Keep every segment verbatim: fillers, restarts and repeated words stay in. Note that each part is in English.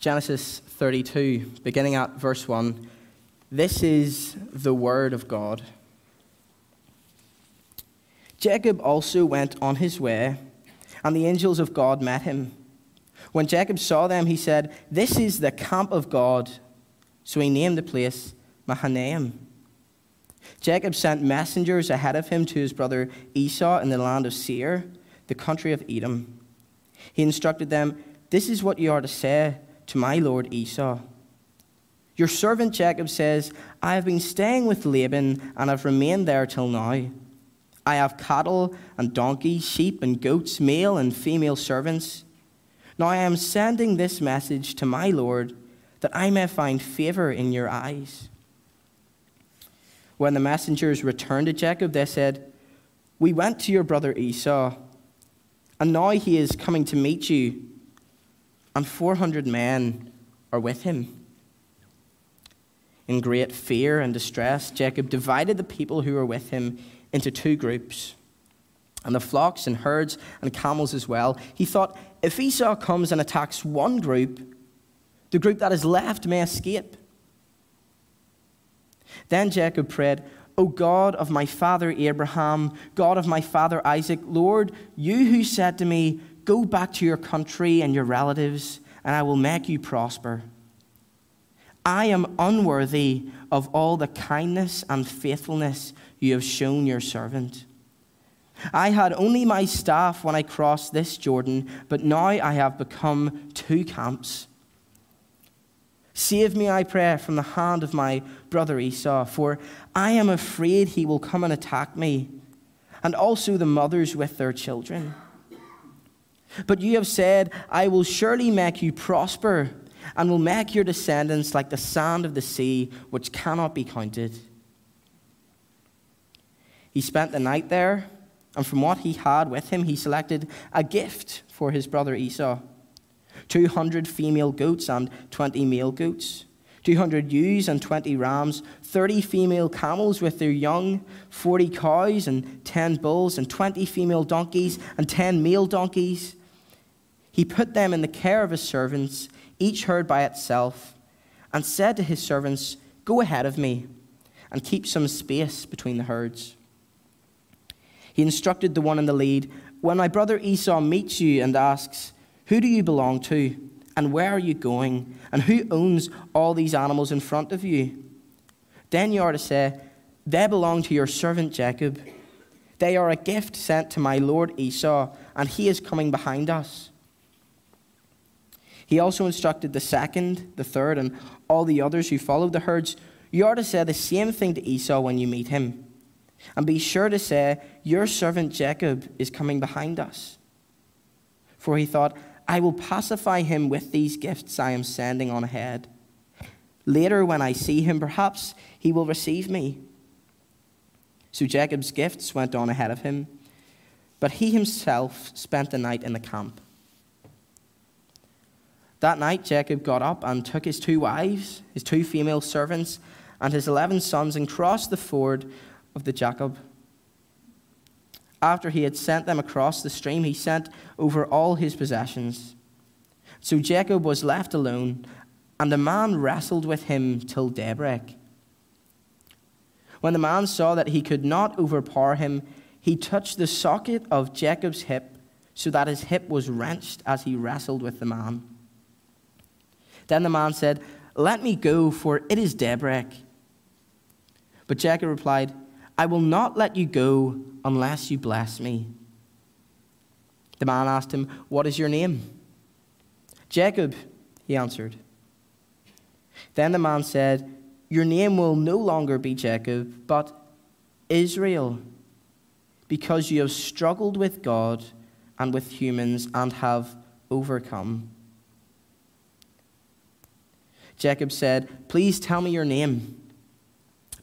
Genesis thirty-two, beginning at verse one. This is the word of God. Jacob also went on his way, and the angels of God met him. When Jacob saw them, he said, "This is the camp of God." So he named the place Mahanaim. Jacob sent messengers ahead of him to his brother Esau in the land of Seir, the country of Edom. He instructed them, "This is what you are to say to my lord Esau. Your servant Jacob says, 'I have been staying with Laban and have remained there till now. I have cattle and donkeys, sheep and goats, male and female servants. Now I am sending this message to my lord that I may find favor in your eyes.'" When the messengers returned to Jacob, they said, "We went to your brother Esau, and now he is coming to meet you, and four hundred men are with him." In great fear and distress, Jacob divided the people who were with him into two groups, and the flocks and herds and camels as well. He thought, "If Esau comes and attacks one group, the group that is left may escape." Then Jacob prayed, "O God of my father Abraham, God of my father Isaac, Lord, you who said to me, 'Go back to your country and your relatives, and I will make you prosper.' I am unworthy of all the kindness and faithfulness you have shown your servant. I had only my staff when I crossed this Jordan, but now I have become two camps. Save me, I pray, from the hand of my brother Esau, for I am afraid he will come and attack me, and also the mothers with their children. But you have said, 'I will surely make you prosper, and will make your descendants like the sand of the sea, which cannot be counted.'" He spent the night there, and from what he had with him, he selected a gift for his brother Esau: two hundred female goats and twenty male goats, two hundred ewes and twenty rams, thirty female camels with their young, forty cows and ten bulls, and twenty female donkeys and ten male donkeys. He put them in the care of his servants, each herd by itself, and said to his servants, "Go ahead of me, and keep some space between the herds." He instructed the one in the lead, "When my brother Esau meets you and asks, 'Who do you belong to, and where are you going, and who owns all these animals in front of you?' then you are to say, 'They belong to your servant Jacob. They are a gift sent to my lord Esau, and he is coming behind us.'" He also instructed the second, the third, and all the others who followed the herds, "You are to say the same thing to Esau when you meet him, and be sure to say, 'Your servant Jacob is coming behind us.'" For he thought, "I will pacify him with these gifts I am sending on ahead. Later when I see him, perhaps he will receive me." So Jacob's gifts went on ahead of him, but he himself spent the night in the camp. That night Jacob got up and took his two wives, his two female servants, and his eleven sons, and crossed the ford of the Jabbok. After he had sent them across the stream, he sent over all his possessions. So Jacob was left alone, and the man wrestled with him till daybreak. When the man saw that he could not overpower him, he touched the socket of Jacob's hip, so that his hip was wrenched as he wrestled with the man. Then the man said, "Let me go, for it is daybreak." But Jacob replied, "I will not let you go unless you bless me." The man asked him, "What is your name?" "Jacob," he answered. Then the man said, "Your name will no longer be Jacob, but Israel, because you have struggled with God and with humans and have overcome." Jacob said, "Please tell me your name."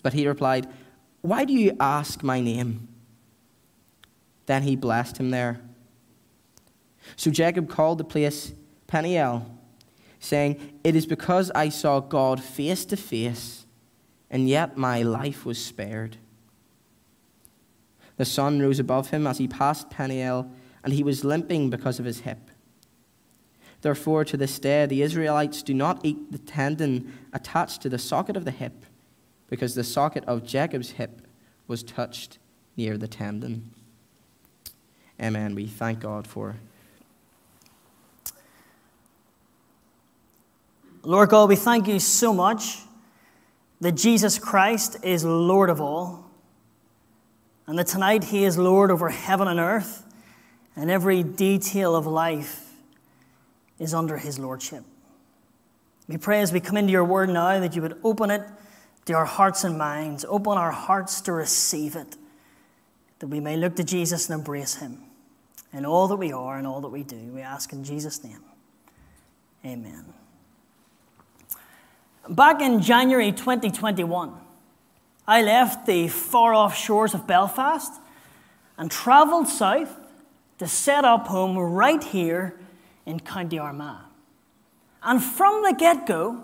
But he replied, "Why do you ask my name?" Then he blessed him there. So Jacob called the place Peniel, saying, "It is because I saw God face to face, and yet my life was spared." The sun rose above him as he passed Peniel, and he was limping because of his hip. Therefore, to this day, the Israelites do not eat the tendon attached to the socket of the hip, because the socket of Jacob's hip was touched near the tendon. Amen. We thank God for. Lord God, we thank you so much that Jesus Christ is Lord of all, and that tonight he is Lord over heaven and earth, and every detail of life is under his lordship. We pray as we come into your word now that you would open it to our hearts and minds, open our hearts to receive it, that we may look to Jesus and embrace him in all that we are and all that we do. We ask in Jesus' name. Amen. Back in January twenty twenty-one, I left the far-off shores of Belfast and travelled south to set up home right here in County Armagh. And from the get-go,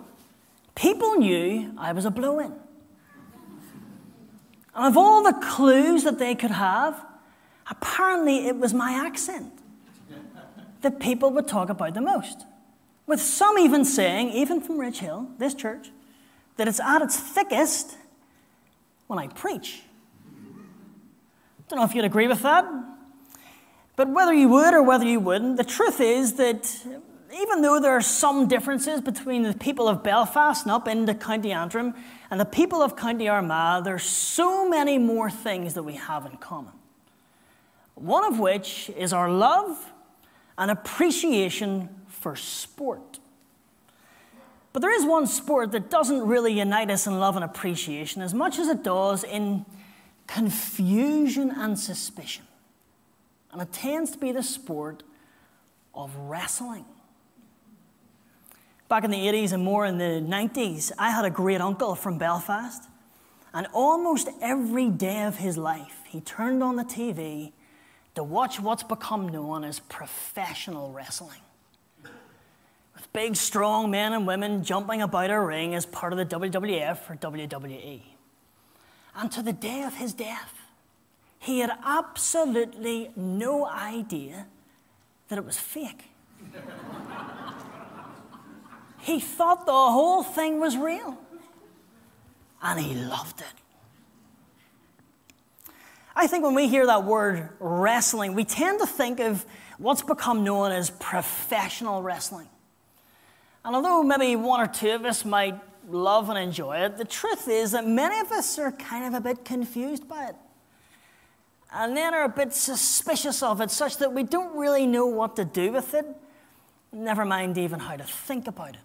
people knew I was a blow-in. And of all the clues that they could have, apparently it was my accent that people would talk about the most. With some even saying, even from Ridge Hill, this church, that it's at its thickest when I preach. Don't know if you'd agree with that. But whether you would or whether you wouldn't, the truth is that even though there are some differences between the people of Belfast and up into County Antrim and the people of County Armagh, there's so many more things that we have in common. One of which is our love and appreciation for sport. But there is one sport that doesn't really unite us in love and appreciation as much as it does in confusion and suspicion. And it tends to be the sport of wrestling. Back in the eighties and more in the nineties, I had a great uncle from Belfast, and almost every day of his life, he turned on the T V to watch what's become known as professional wrestling, with big, strong men and women jumping about a ring as part of the W W F or W W E. And to the day of his death, he had absolutely no idea that it was fake. He thought the whole thing was real. And he loved it. I think when we hear that word wrestling, we tend to think of what's become known as professional wrestling. And although maybe one or two of us might love and enjoy it, the truth is that many of us are kind of a bit confused by it, and then are a bit suspicious of it, such that we don't really know what to do with it, never mind even how to think about it.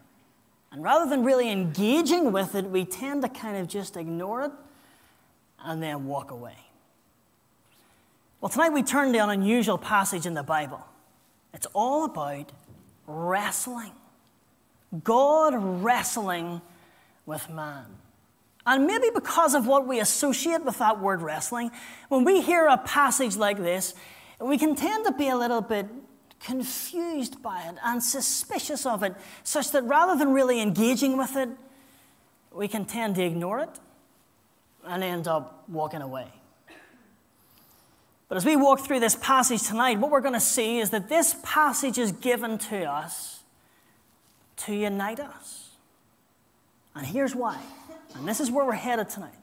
And rather than really engaging with it, we tend to kind of just ignore it and then walk away. Well, tonight we turn to an unusual passage in the Bible. It's all about wrestling. God wrestling with man. And maybe because of what we associate with that word wrestling, when we hear a passage like this, we can tend to be a little bit confused by it and suspicious of it, such that rather than really engaging with it, we can tend to ignore it and end up walking away. But as we walk through this passage tonight, what we're going to see is that this passage is given to us to unite us. And here's why. And this is where we're headed tonight.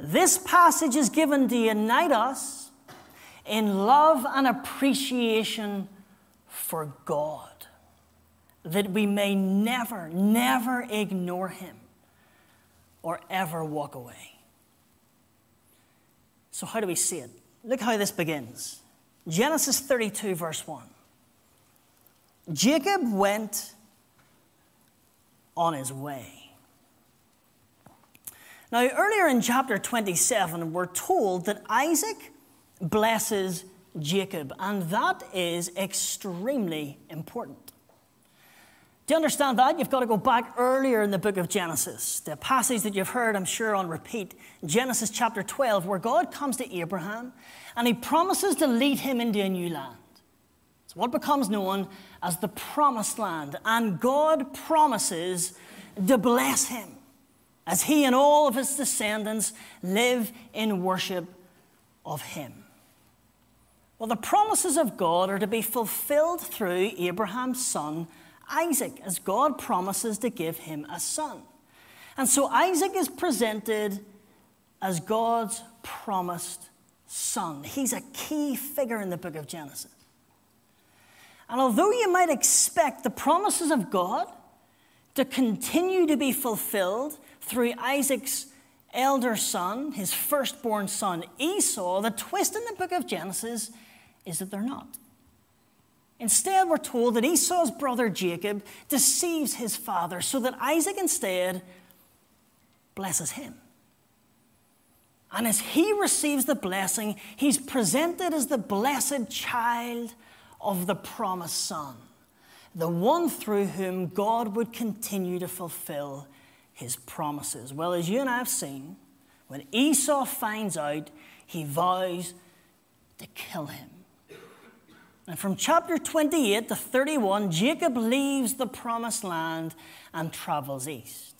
This passage is given to unite us in love and appreciation for God, that we may never, never ignore him or ever walk away. So how do we see it? Look how this begins. Genesis thirty-two, verse one. Jacob went on his way. Now, earlier in chapter twenty-seven, we're told that Isaac blesses Jacob, and that is extremely important. To understand that, you've got to go back earlier in the book of Genesis, the passage that you've heard, I'm sure, on repeat, Genesis chapter twelve, where God comes to Abraham, and he promises to lead him into a new land. It's what becomes known as the Promised Land, and God promises to bless him as he and all of his descendants live in worship of him. Well, the promises of God are to be fulfilled through Abraham's son, Isaac, as God promises to give him a son. And so Isaac is presented as God's promised son. He's a key figure in the book of Genesis. And although you might expect the promises of God to continue to be fulfilled through Isaac's elder son, his firstborn son Esau, the twist in the book of Genesis is that they're not. Instead, we're told that Esau's brother Jacob deceives his father so that Isaac instead blesses him. And as he receives the blessing, he's presented as the blessed child of the promised son, the one through whom God would continue to fulfill his promises. Well, as you and I have seen, when Esau finds out, he vows to kill him. And from chapter twenty-eight to thirty-one, Jacob leaves the promised land and travels east.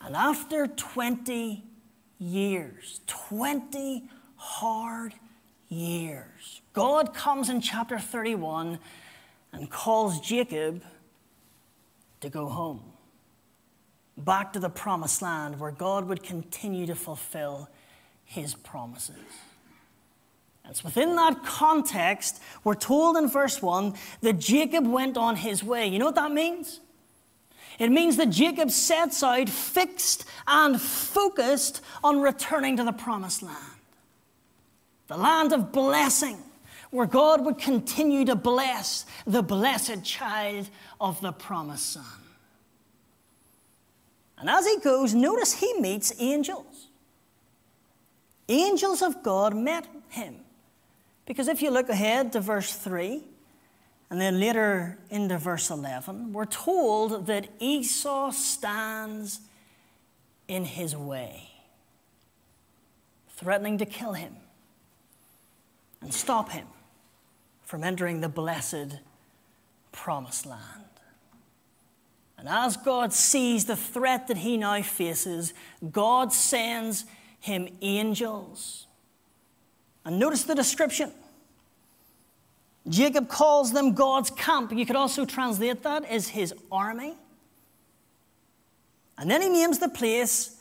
And after twenty years, twenty hard years, God comes in chapter thirty-one and calls Jacob to go home, back to the promised land where God would continue to fulfill his promises. It's within that context, we're told in verse one that Jacob went on his way. You know what that means? It means that Jacob sets out fixed and focused on returning to the promised land, the land of blessing, where God would continue to bless the blessed child of the promised son. And as he goes, notice he meets angels. Angels of God met him. Because if you look ahead to verse three, and then later into verse eleven, we're told that Esau stands in his way, threatening to kill him and stop him from entering the blessed promised land. And as God sees the threat that he now faces, God sends him angels. And notice the description. Jacob calls them God's camp. You could also translate that as his army. And then he names the place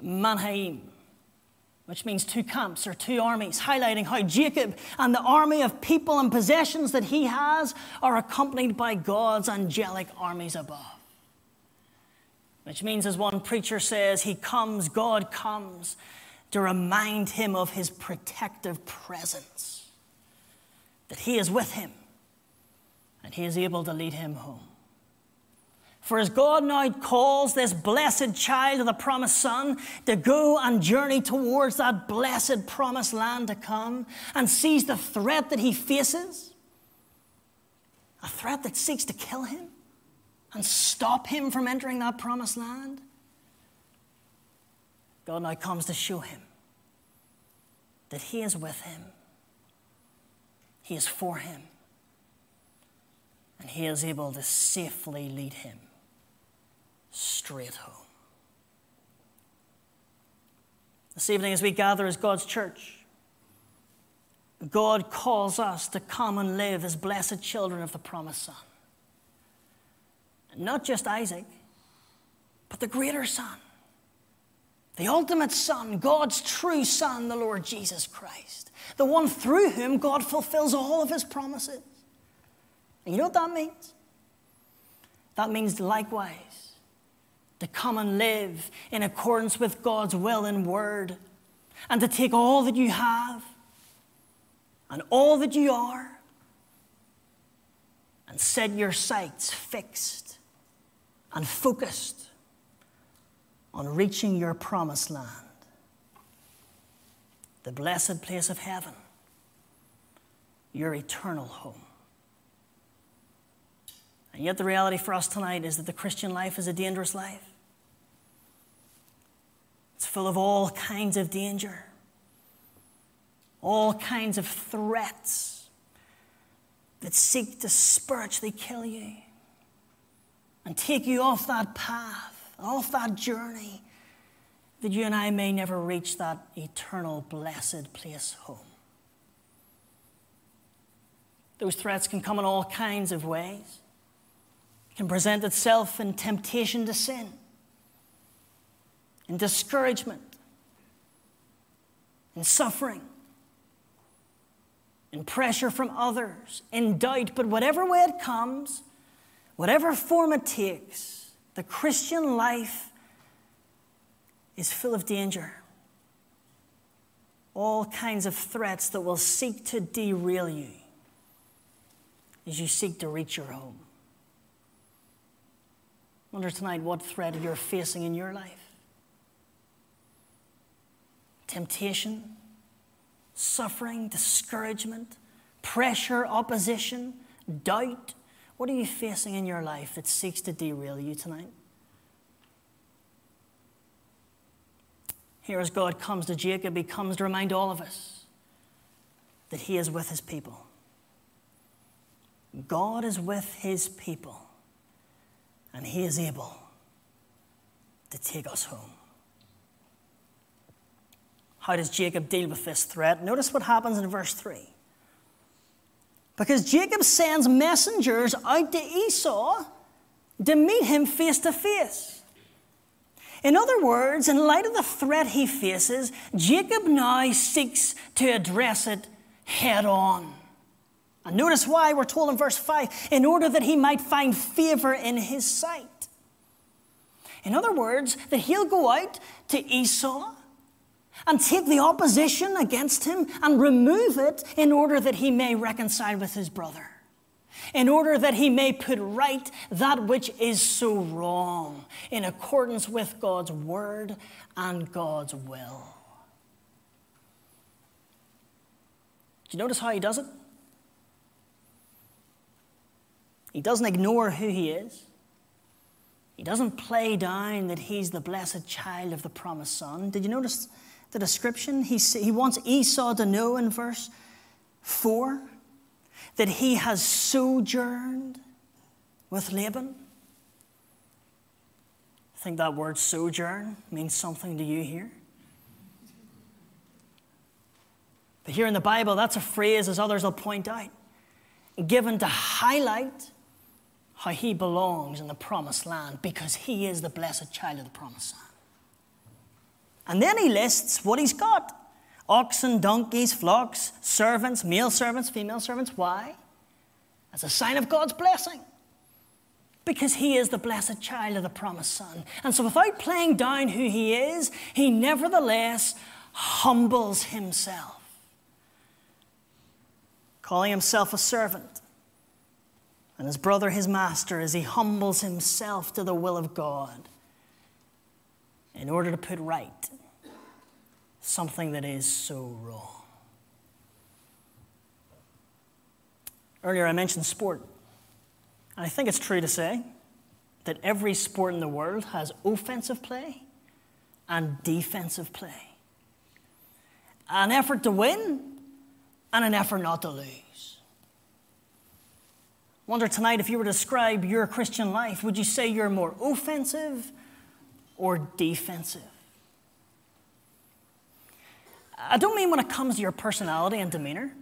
Mahanaim, which means two camps or two armies, highlighting how Jacob and the army of people and possessions that he has are accompanied by God's angelic armies above. Which means, as one preacher says, he comes, God comes to remind him of his protective presence, that he is with him and he is able to lead him home. For as God now calls this blessed child of the promised son to go and journey towards that blessed promised land to come, and sees the threat that he faces, a threat that seeks to kill him and stop him from entering that promised land, God now comes to show him that he is with him, he is for him, and he is able to safely lead him straight home. This evening, as we gather as God's church, God calls us to come and live as blessed children of the promised son. And not just Isaac, but the greater son, the ultimate son, God's true son, the Lord Jesus Christ, the one through whom God fulfills all of his promises. And you know what that means? That means likewise to come and live in accordance with God's will and word, and to take all that you have and all that you are and set your sights fixed and focused on reaching your promised land, the blessed place of heaven, your eternal home. And yet the reality for us tonight is that the Christian life is a dangerous life. It's full of all kinds of danger, all kinds of threats that seek to spiritually kill you and take you off that path, off that journey, that you and I may never reach that eternal blessed place home. Those threats can come in all kinds of ways. It can present itself in temptation to sin, in discouragement, in suffering, in pressure from others, in doubt. But whatever way it comes, whatever form it takes, the Christian life is full of danger. All kinds of threats that will seek to derail you as you seek to reach your home. I wonder tonight what threat you're facing in your life. Temptation, suffering, discouragement, pressure, opposition, doubt. What are you facing in your life that seeks to derail you tonight? Here as God comes to Jacob, he comes to remind all of us that he is with his people. God is with his people, and he is able to take us home. How does Jacob deal with this threat? Notice what happens in verse three. Because Jacob sends messengers out to Esau to meet him face to face. In other words, in light of the threat he faces, Jacob now seeks to address it head on. And notice why we're told in verse five, in order that he might find favor in his sight. In other words, that he'll go out to Esau and take the opposition against him and remove it in order that he may reconcile with his brother. In order that he may put right that which is so wrong in accordance with God's word and God's will. Do you notice how he does it? He doesn't ignore who he is. He doesn't play down that he's the blessed child of the promised son. Did you notice the description? He, he wants Esau to know in verse four that he has sojourned with Laban. I think that word sojourn means something to you here. But here in the Bible, that's a phrase, as others will point out, given to highlight how he belongs in the promised land because he is the blessed child of the promised land. And then he lists what he's got. Oxen, donkeys, flocks, servants, male servants, female servants. Why? As a sign of God's blessing. Because he is the blessed child of the promised son. And so without playing down who he is, he nevertheless humbles himself. Calling himself a servant. And his brother his master as he humbles himself to the will of God. In order to put right something that is so wrong. Earlier I mentioned sport. And I think it's true to say that every sport in the world has offensive play and defensive play. An effort to win and an effort not to lose. I wonder tonight if you were to describe your Christian life, would you say you're more offensive or defensive? I don't mean when it comes to your personality and demeanor.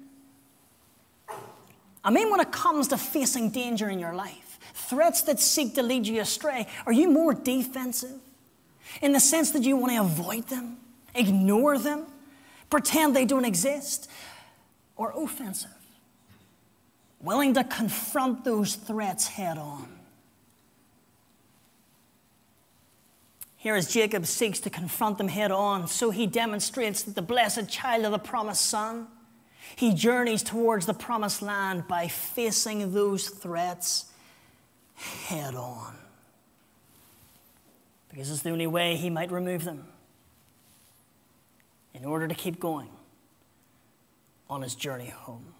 I mean when it comes to facing danger in your life, threats that seek to lead you astray. Are you more defensive in the sense that you want to avoid them, ignore them, pretend they don't exist, or offensive, willing to confront those threats head on? Here as Jacob seeks to confront them head on, so he demonstrates that the blessed child of the promised son, he journeys towards the promised land by facing those threats head on. Because it's the only way he might remove them in order to keep going on his journey home.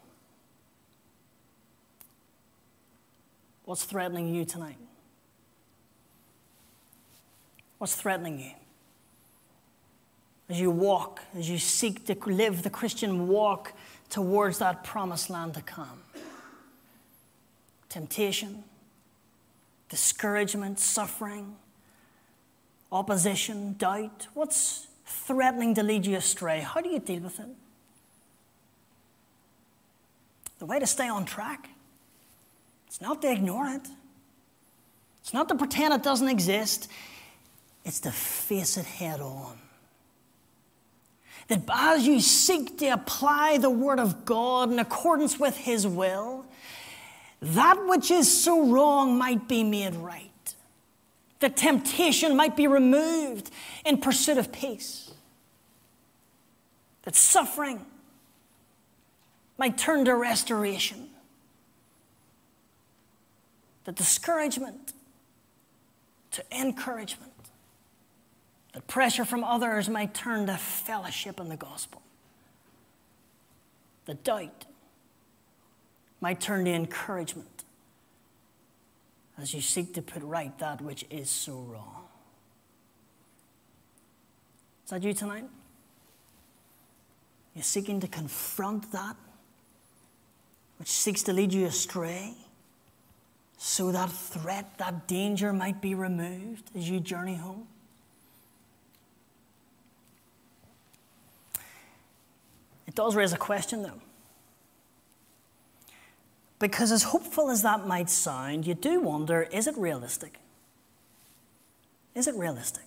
What's threatening you tonight? What's threatening you? As you walk, as you seek to live the Christian walk towards that promised land to come. Temptation, discouragement, suffering, opposition, doubt. What's threatening to lead you astray? How do you deal with it? The way to stay on track, it's not to ignore it. It's not to pretend it doesn't exist. It's to face it head on. That as you seek to apply the Word of God in accordance with His will, that which is so wrong might be made right. The temptation might be removed in pursuit of peace. That suffering might turn to restoration. That discouragement to encouragement. That pressure from others might turn to fellowship in the gospel. That doubt might turn to encouragement as you seek to put right that which is so wrong. Is that you tonight? You're seeking to confront that which seeks to lead you astray, so that threat, that danger might be removed as you journey home. It does raise a question, though. Because as hopeful as that might sound, you do wonder, is it realistic? Is it realistic?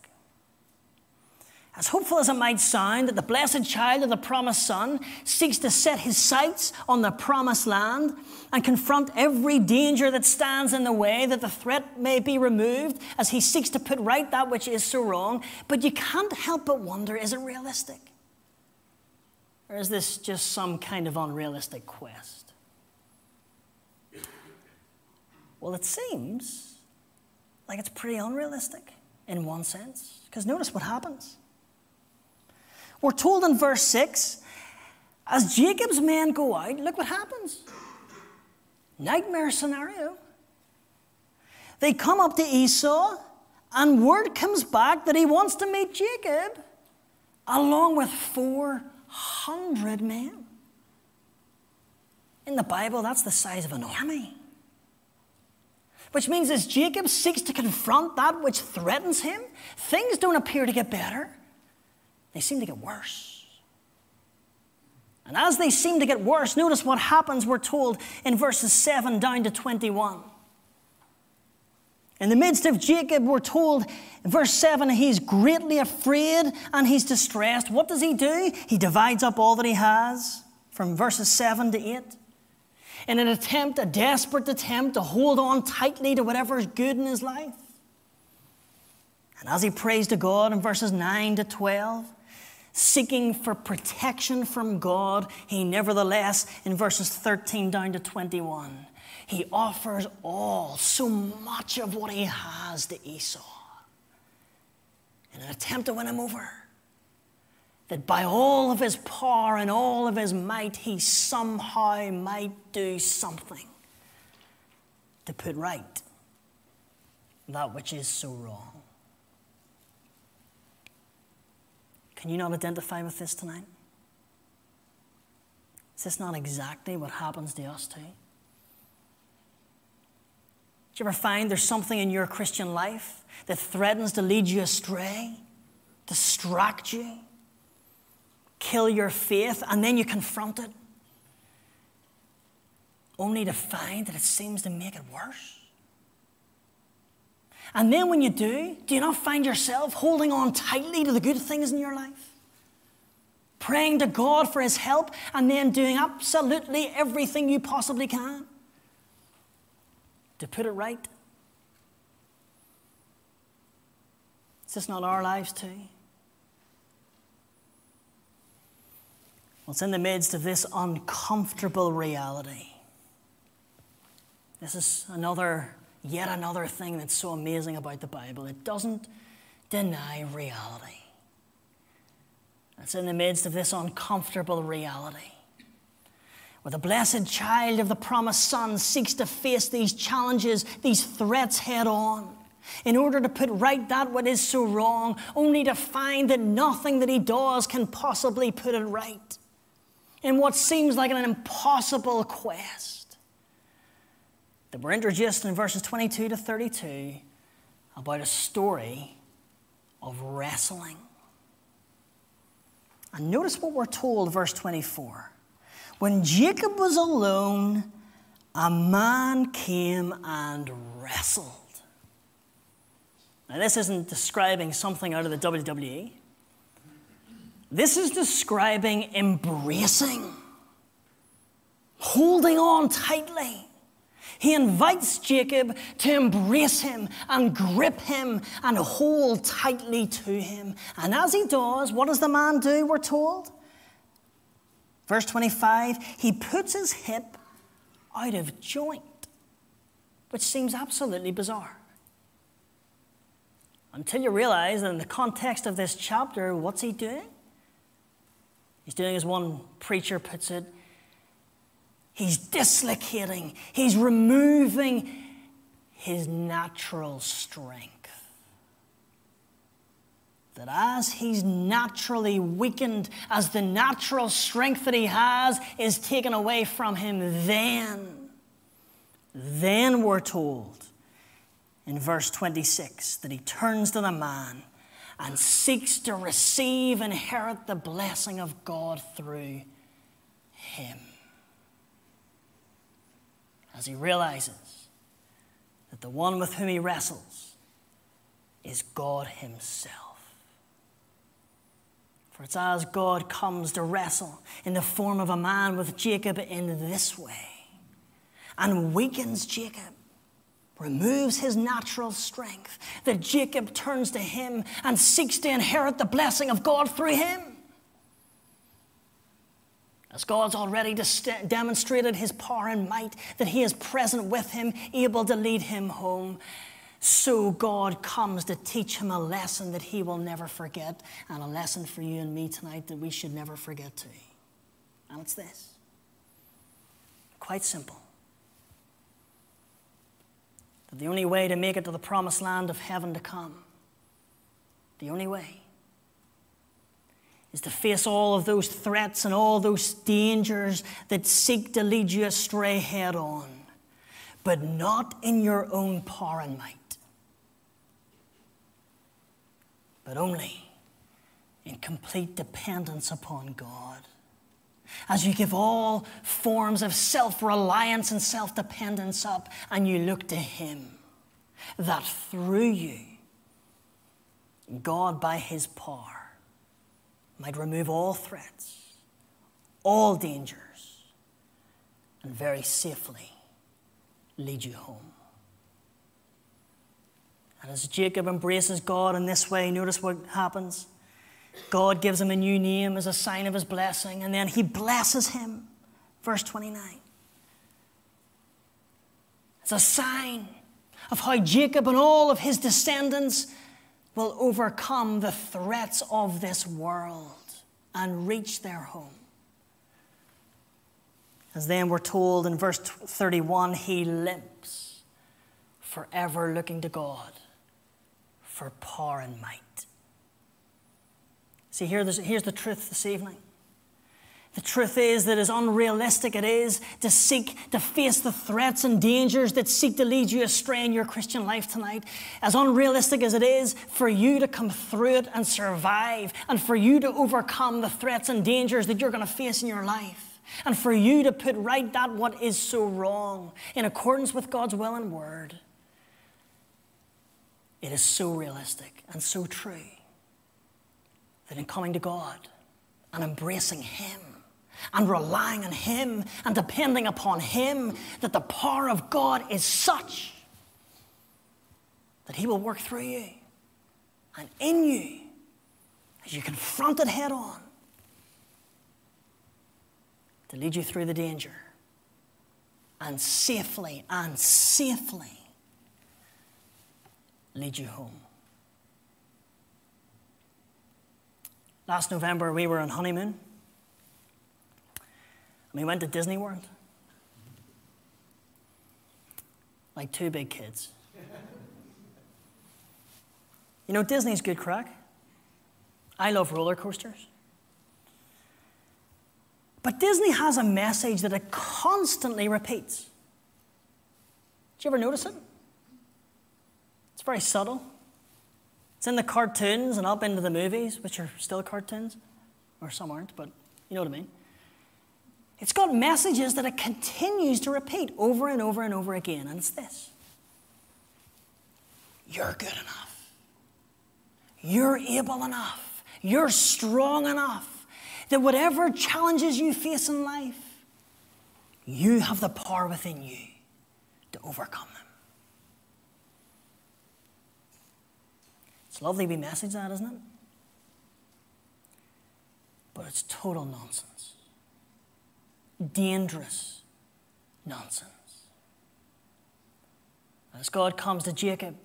As hopeful as it might sound that the blessed child of the promised son seeks to set his sights on the promised land and confront every danger that stands in the way, that the threat may be removed as he seeks to put right that which is so wrong, but you can't help but wonder, is it realistic? Or is this just some kind of unrealistic quest? Well, it seems like it's pretty unrealistic in one sense, because notice what happens. We're told in verse six, as Jacob's men go out, look what happens. Nightmare scenario. They come up to Esau, and word comes back that he wants to meet Jacob, along with four hundred men. In the Bible, that's the size of an army. Which means as Jacob seeks to confront that which threatens him, things don't appear to get better. They seem to get worse. And as they seem to get worse, notice what happens, we're told, in verses seven down to twenty-one. In the midst of Jacob, we're told, in verse seven, he's greatly afraid and he's distressed. What does he do? He divides up all that he has from verses seven to eight. In an attempt, a desperate attempt to hold on tightly to whatever is good in his life. And as he prays to God in verses nine to twelve, seeking for protection from God, he nevertheless, in verses thirteen down to twenty-one, he offers all, so much of what he has to Esau in an attempt to win him over. That by all of his power and all of his might, he somehow might do something to put right that which is so wrong. Can you not identify with this tonight? Is this not exactly what happens to us too? Do you ever find there's something in your Christian life that threatens to lead you astray, distract you, kill your faith, and then you confront it, only to find that it seems to make it worse? And then when you do, do you not find yourself holding on tightly to the good things in your life? Praying to God for His help, and then doing absolutely everything you possibly can to put it right? Is this not our lives too? Well, it's in the midst of this uncomfortable reality. This is another, yet another thing that's so amazing about the Bible. It doesn't deny reality. It's in the midst of this uncomfortable reality, where the blessed child of the promised son seeks to face these challenges, these threats head on, in order to put right that what is so wrong, only to find that nothing that he does can possibly put it right. In what seems like an impossible quest that we're introduced in verses twenty-two to thirty-two about a story of wrestling. And notice what we're told, verse twenty-four. When Jacob was alone, a man came and wrestled. Now, this isn't describing something out of the W W E. This is describing embracing, holding on tightly. He invites Jacob to embrace him and grip him and hold tightly to him. And as he does, what does the man do, we're told? Verse twenty-five, he puts his hip out of joint, which seems absolutely bizarre. Until you realize that in the context of this chapter, what's he doing? He's doing as one preacher puts it, he's dislocating, he's removing his natural strength. That as he's naturally weakened, as the natural strength that he has is taken away from him, then, then we're told in verse twenty-six that he turns to the man and seeks to receive, inherit the blessing of God through him. As he realizes that the one with whom he wrestles is God himself. For it's as God comes to wrestle in the form of a man with Jacob in this way, and weakens Jacob, removes his natural strength, that Jacob turns to him and seeks to inherit the blessing of God through him. As God's already dest- demonstrated his power and might, that he is present with him, able to lead him home, so God comes to teach him a lesson that he will never forget, and a lesson for you and me tonight that we should never forget too. And it's this. Quite simple. That the only way to make it to the promised land of heaven to come, the only way, is to face all of those threats and all those dangers that seek to lead you astray head on, but not in your own power and might, but only in complete dependence upon God. As you give all forms of self-reliance and self-dependence up and you look to him, that through you, God by his power might remove all threats, all dangers, and very safely lead you home. And as Jacob embraces God in this way, notice what happens. God gives him a new name as a sign of his blessing, and then he blesses him. Verse twenty-nine. It's a sign of how Jacob and all of his descendants will overcome the threats of this world and reach their home. As then we're told in verse thirty-one, he limps, forever looking to God for power and might. See, here, here's the truth this evening. The truth is that as unrealistic it is to seek to face the threats and dangers that seek to lead you astray in your Christian life tonight, as unrealistic as it is for you to come through it and survive, and for you to overcome the threats and dangers that you're going to face in your life, and for you to put right that what is so wrong in accordance with God's will and word, it is so realistic and so true that in coming to God and embracing him and relying on him and depending upon him, that the power of God is such that he will work through you and in you as you confront it head on to lead you through the danger and safely and safely lead you home. Last November, we were on honeymoon, and we went to Disney World, like two big kids. You know, Disney's good crack. I love roller coasters. But Disney has a message that it constantly repeats. Did you ever notice it? It's very subtle. It's in the cartoons and up into the movies, which are still cartoons, or some aren't, but you know what I mean. It's got messages that it continues to repeat over and over and over again, and it's this. You're good enough. You're able enough. You're strong enough that whatever challenges you face in life, you have the power within you to overcome them. It's a lovely wee message, that, isn't it? But it's total nonsense. Dangerous nonsense. As God comes to Jacob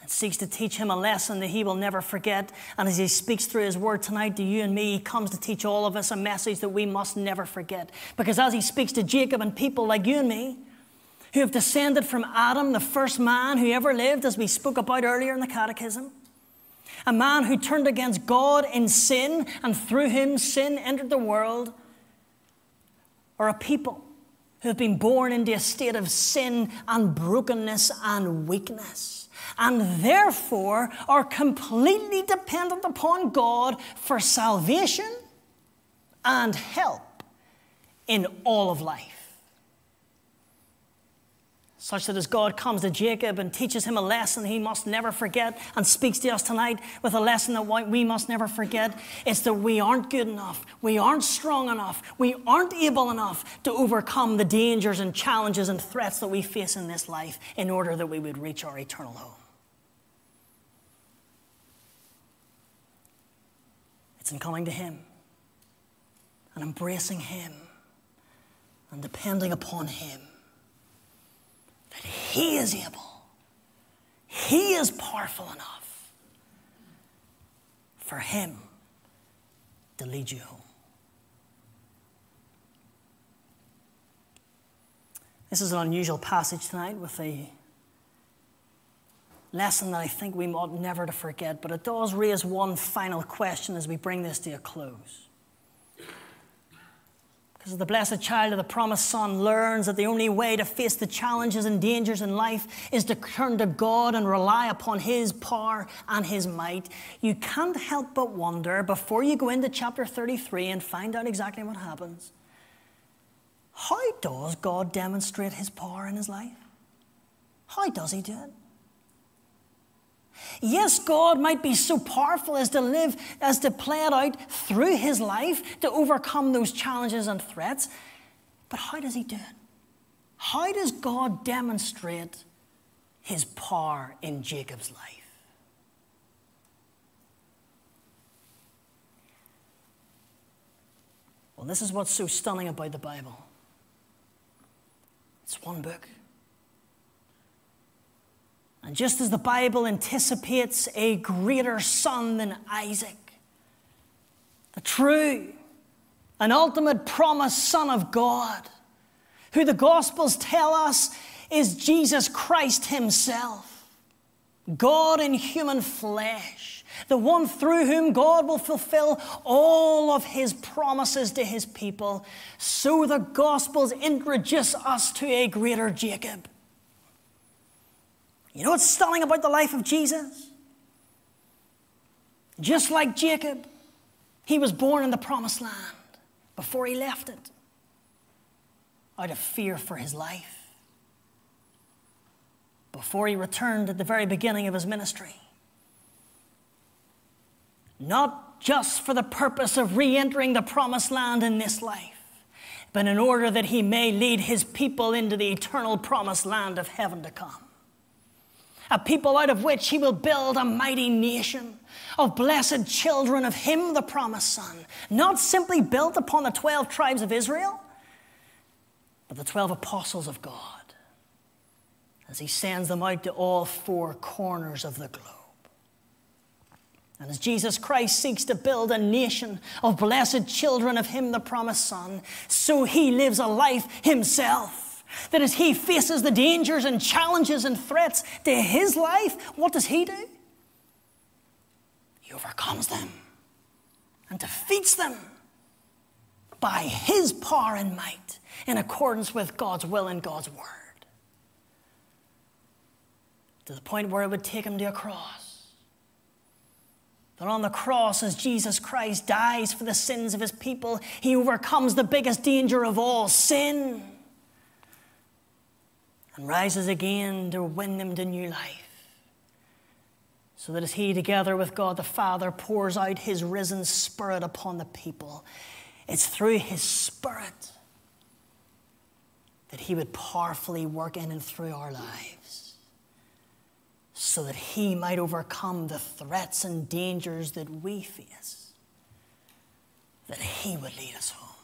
and seeks to teach him a lesson that he will never forget, and as he speaks through his word tonight to you and me, he comes to teach all of us a message that we must never forget. Because as he speaks to Jacob and people like you and me, who have descended from Adam, the first man who ever lived, as we spoke about earlier in the catechism, a man who turned against God in sin, and through him sin entered the world, or a people who have been born into a state of sin and brokenness and weakness, and therefore are completely dependent upon God for salvation and help in all of life. Such that as God comes to Jacob and teaches him a lesson he must never forget, and speaks to us tonight with a lesson that we must never forget, it's that we aren't good enough, we aren't strong enough, we aren't able enough to overcome the dangers and challenges and threats that we face in this life in order that we would reach our eternal home. It's in coming to him and embracing him and depending upon him that he is able, he is powerful enough for him to lead you home. This is an unusual passage tonight with a lesson that I think we ought never to forget, but it does raise one final question as we bring this to a close. Because the blessed child of the promised son learns that the only way to face the challenges and dangers in life is to turn to God and rely upon his power and his might. You can't help but wonder, before you go into chapter thirty-three and find out exactly what happens, how does God demonstrate his power in his life? How does he do it? Yes, God might be so powerful as to live, as to play it out through his life to overcome those challenges and threats. But how does he do it? How does God demonstrate his power in Jacob's life? Well, this is what's so stunning about the Bible. It's one book. And just as the Bible anticipates a greater son than Isaac, the true and ultimate promised Son of God, who the Gospels tell us is Jesus Christ himself, God in human flesh, the one through whom God will fulfill all of his promises to his people, so the Gospels introduce us to a greater Jacob. You know what's stunning about the life of Jesus? Just like Jacob, he was born in the promised land before he left it, out of fear for his life. Before he returned at the very beginning of his ministry, not just for the purpose of re-entering the promised land in this life, but in order that he may lead his people into the eternal promised land of heaven to come. A people out of which he will build a mighty nation of blessed children of him, the promised son, not simply built upon the twelve tribes of Israel, but the twelve apostles of God, as he sends them out to all four corners of the globe. And as Jesus Christ seeks to build a nation of blessed children of him, the promised son, so he lives a life himself. That as he faces the dangers and challenges and threats to his life, what does he do? He overcomes them and defeats them by his power and might in accordance with God's will and God's word. To the point where it would take him to a cross. And on the cross, as Jesus Christ dies for the sins of his people, he overcomes the biggest danger of all, sin, and rises again to win them to new life. So that as he, together with God the Father, pours out his risen Spirit upon the people, it's through his Spirit that he would powerfully work in and through our lives, so that he might overcome the threats and dangers that we face, that he would lead us home.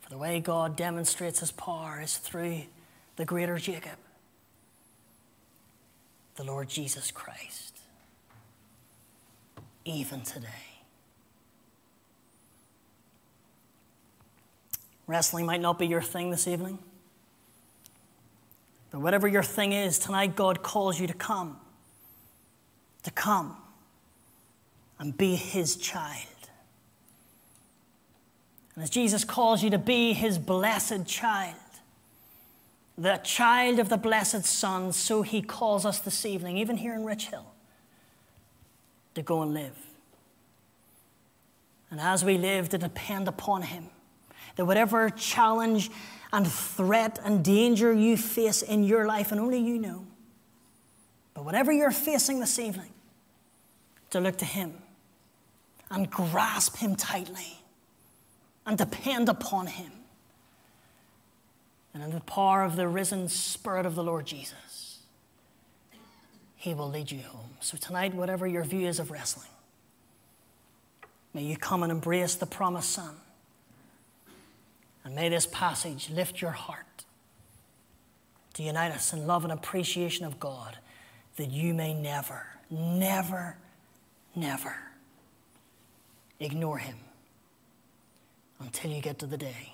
For the way God demonstrates his power is through the greater Jacob, the Lord Jesus Christ, even today. Wrestling might not be your thing this evening, but whatever your thing is, tonight God calls you to come, to come and be his child. And as Jesus calls you to be his blessed child, the child of the blessed Son, so he calls us this evening, even here in Ridge Hill, to go and live. And as we live, to depend upon him, that whatever challenge and threat and danger you face in your life, and only you know, but whatever you're facing this evening, to look to him and grasp him tightly and depend upon him. And in the power of the risen Spirit of the Lord Jesus, he will lead you home. So tonight, whatever your view is of wrestling, may you come and embrace the promised Son. And may this passage lift your heart to unite us in love and appreciation of God, that you may never, never, never ignore him until you get to the day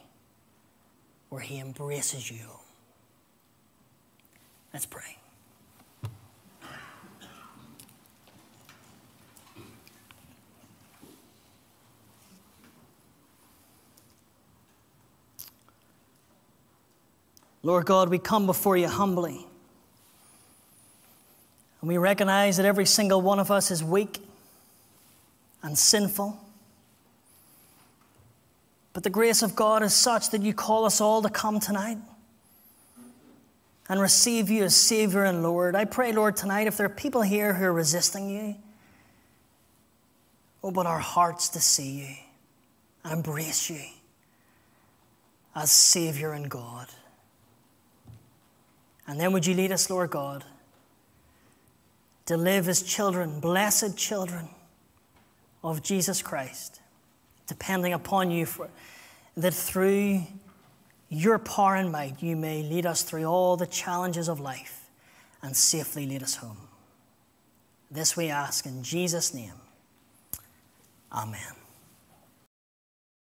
where he embraces you. Let's pray. Lord God, we come before you humbly. And we recognize that every single one of us is weak and sinful. But the grace of God is such that you call us all to come tonight and receive you as Savior and Lord. I pray, Lord, tonight, if there are people here who are resisting you, open our hearts to see you and embrace you as Savior and God. And then would you lead us, Lord God, to live as children, blessed children of Jesus Christ, depending upon you, for that through your power and might, you may lead us through all the challenges of life and safely lead us home. This we ask in Jesus' name. Amen.